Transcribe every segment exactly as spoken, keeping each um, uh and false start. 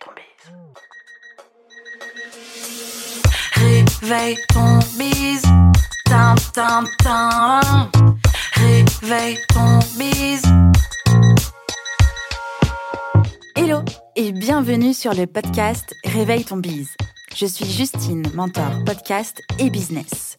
ton bise. Réveille ton bise. Tam, tam, tam. Réveille ton bise. Hello et bienvenue sur le podcast Réveille ton bise. Je suis Justine, mentor podcast et business.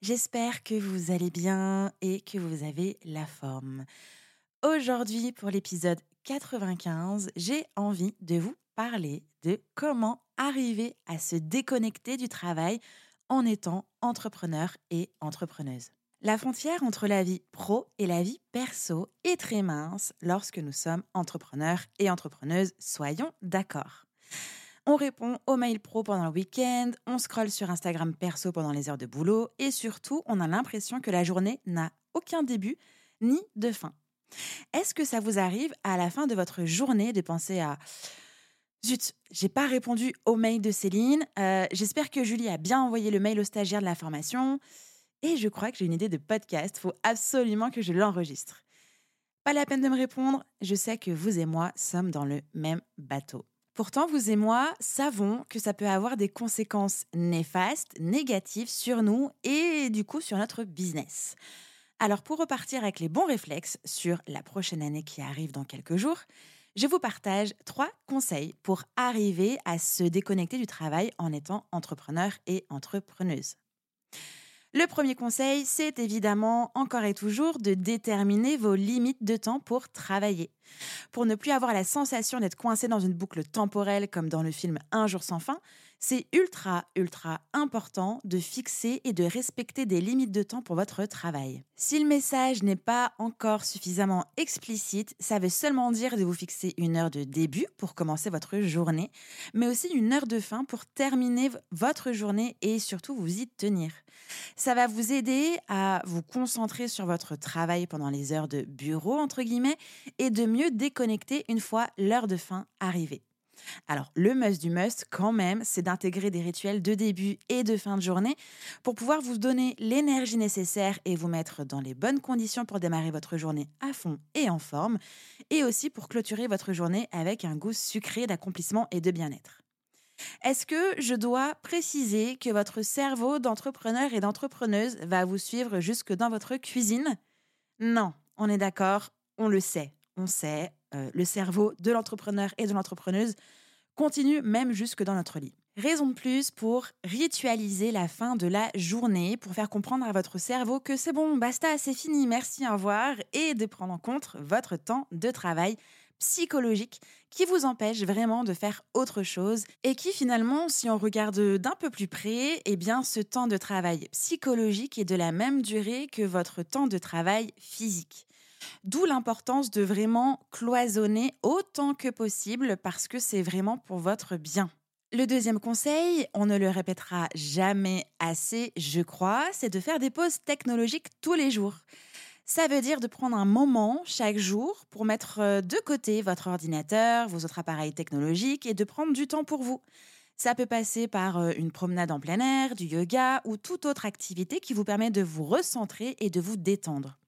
J'espère que vous allez bien et que vous avez la forme. Aujourd'hui, pour l'épisode quatre-vingt-quinze, j'ai envie de vous parler de comment arriver à se déconnecter du travail en étant entrepreneur et entrepreneuse. La frontière entre la vie pro et la vie perso est très mince lorsque nous sommes entrepreneurs et entrepreneuses, soyons d'accord. On répond aux mails pro pendant le week-end, on scrolle sur Instagram perso pendant les heures de boulot et surtout, on a l'impression que la journée n'a aucun début ni de fin. Est-ce que ça vous arrive à la fin de votre journée de penser à « Zut, j'ai pas répondu au mail de Céline, euh, j'espère que Julie a bien envoyé le mail au stagiaire de la formation et je crois que j'ai une idée de podcast, faut absolument que je l'enregistre. » Pas la peine de me répondre, je sais que vous et moi sommes dans le même bateau. Pourtant, vous et moi savons que ça peut avoir des conséquences néfastes, négatives sur nous et du coup sur notre business. Alors pour repartir avec les bons réflexes sur la prochaine année qui arrive dans quelques jours, je vous partage trois conseils pour arriver à se déconnecter du travail en étant entrepreneur et entrepreneuse. Le premier conseil, c'est évidemment, encore et toujours, de déterminer vos limites de temps pour travailler. Pour ne plus avoir la sensation d'être coincé dans une boucle temporelle comme dans le film Un jour sans fin, c'est ultra, ultra important de fixer et de respecter des limites de temps pour votre travail. Si le message n'est pas encore suffisamment explicite, ça veut seulement dire de vous fixer une heure de début pour commencer votre journée, mais aussi une heure de fin pour terminer votre journée et surtout vous y tenir. Ça va vous aider à vous concentrer sur votre travail pendant les heures de bureau, entre guillemets, et de mieux déconnecter une fois l'heure de fin arrivée. Alors, le must du must, quand même, c'est d'intégrer des rituels de début et de fin de journée pour pouvoir vous donner l'énergie nécessaire et vous mettre dans les bonnes conditions pour démarrer votre journée à fond et en forme, et aussi pour clôturer votre journée avec un goût sucré d'accomplissement et de bien-être. Est-ce que je dois préciser que votre cerveau d'entrepreneur et d'entrepreneuse va vous suivre jusque dans votre cuisine ? Non, on est d'accord, on le sait. On sait, euh, le cerveau de l'entrepreneur et de l'entrepreneuse continue même jusque dans notre lit. Raison de plus pour ritualiser la fin de la journée, pour faire comprendre à votre cerveau que c'est bon, basta, c'est fini, merci, au revoir, et de prendre en compte votre temps de travail psychologique qui vous empêche vraiment de faire autre chose et qui finalement, si on regarde d'un peu plus près, eh bien, ce temps de travail psychologique est de la même durée que votre temps de travail physique. D'où l'importance de vraiment cloisonner autant que possible parce que c'est vraiment pour votre bien. Le deuxième conseil, on ne le répétera jamais assez, je crois, c'est de faire des pauses technologiques tous les jours. Ça veut dire de prendre un moment chaque jour pour mettre de côté votre ordinateur, vos autres appareils technologiques et de prendre du temps pour vous. Ça peut passer par une promenade en plein air, du yoga ou toute autre activité qui vous permet de vous recentrer et de vous détendre.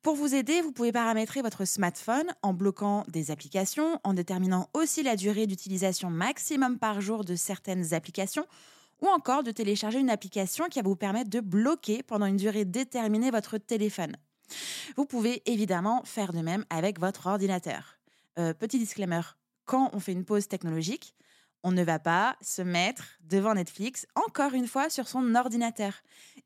Pour vous aider, vous pouvez paramétrer votre smartphone en bloquant des applications, en déterminant aussi la durée d'utilisation maximum par jour de certaines applications ou encore de télécharger une application qui va vous permettre de bloquer pendant une durée déterminée votre téléphone. Vous pouvez évidemment faire de même avec votre ordinateur. Euh, petit disclaimer, quand on fait une pause technologique, on ne va pas se mettre devant Netflix, encore une fois, sur son ordinateur.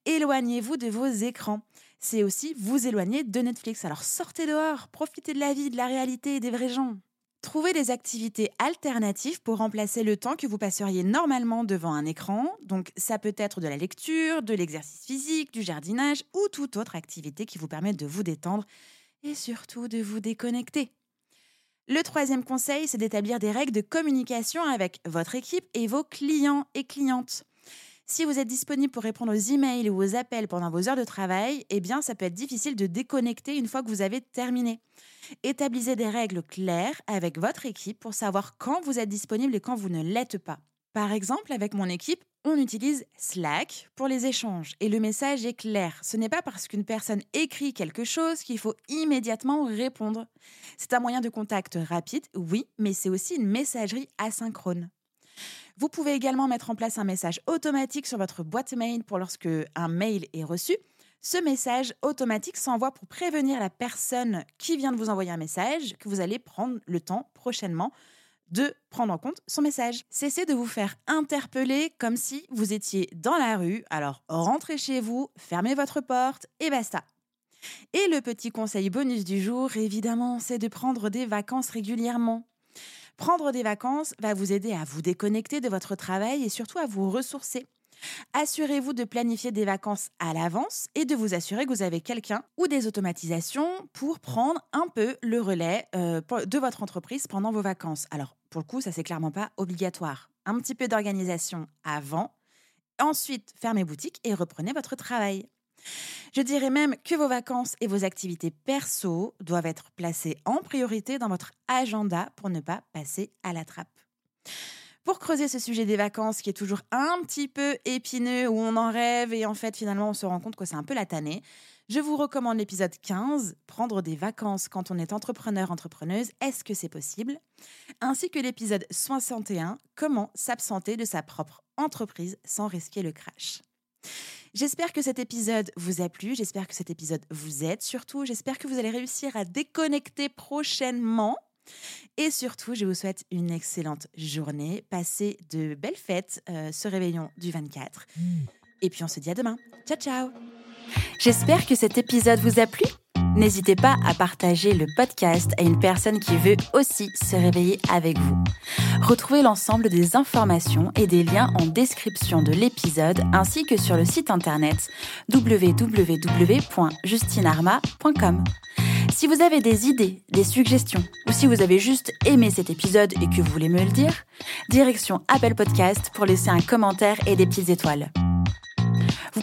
Éloignez-vous de vos écrans. C'est aussi vous éloigner de Netflix. Alors sortez dehors, profitez de la vie, de la réalité et des vrais gens. Trouvez des activités alternatives pour remplacer le temps que vous passeriez normalement devant un écran. Donc ça peut être de la lecture, de l'exercice physique, du jardinage ou toute autre activité qui vous permet de vous détendre et surtout de vous déconnecter. Le troisième conseil, c'est d'établir des règles de communication avec votre équipe et vos clients et clientes. Si vous êtes disponible pour répondre aux emails ou aux appels pendant vos heures de travail, eh bien, ça peut être difficile de déconnecter une fois que vous avez terminé. Établissez des règles claires avec votre équipe pour savoir quand vous êtes disponible et quand vous ne l'êtes pas. Par exemple, avec mon équipe, on utilise Slack pour les échanges et le message est clair. Ce n'est pas parce qu'une personne écrit quelque chose qu'il faut immédiatement répondre. C'est un moyen de contact rapide, oui, mais c'est aussi une messagerie asynchrone. Vous pouvez également mettre en place un message automatique sur votre boîte mail pour lorsque un mail est reçu. Ce message automatique s'envoie pour prévenir la personne qui vient de vous envoyer un message que vous allez prendre le temps prochainement de prendre en compte son message. Cessez de vous faire interpeller comme si vous étiez dans la rue, alors rentrez chez vous, fermez votre porte et basta. Et le petit conseil bonus du jour, évidemment, c'est de prendre des vacances régulièrement. Prendre des vacances va vous aider à vous déconnecter de votre travail et surtout à vous ressourcer. Assurez-vous de planifier des vacances à l'avance et de vous assurer que vous avez quelqu'un ou des automatisations pour prendre un peu le relais euh, de votre entreprise pendant vos vacances. Alors, pour le coup, ça, c'est clairement pas obligatoire. Un petit peu d'organisation avant, ensuite fermez boutique et reprenez votre travail. Je dirais même que vos vacances et vos activités perso doivent être placées en priorité dans votre agenda pour ne pas passer à la trappe. Pour creuser ce sujet des vacances qui est toujours un petit peu épineux, où on en rêve et en fait finalement on se rend compte que c'est un peu la tannée, je vous recommande l'épisode quinze, prendre des vacances quand on est entrepreneur, entrepreneuse, est-ce que c'est possible ? Ainsi que l'épisode soixante et un, comment s'absenter de sa propre entreprise sans risquer le crash. J'espère que cet épisode vous a plu, j'espère que cet épisode vous aide surtout, j'espère que vous allez réussir à déconnecter prochainement. Et surtout, je vous souhaite une excellente journée, passez de belles fêtes, euh, ce réveillon du vingt-quatre. Mmh. Et puis on se dit à demain. Ciao, ciao. J'espère que cet épisode vous a plu. N'hésitez pas à partager le podcast à une personne qui veut aussi se réveiller avec vous. Retrouvez l'ensemble des informations et des liens en description de l'épisode ainsi que sur le site internet w w w point justine arma point com. Si vous avez des idées, des suggestions ou si vous avez juste aimé cet épisode et que vous voulez me le dire, direction Apple Podcasts pour laisser un commentaire et des petites étoiles. Vous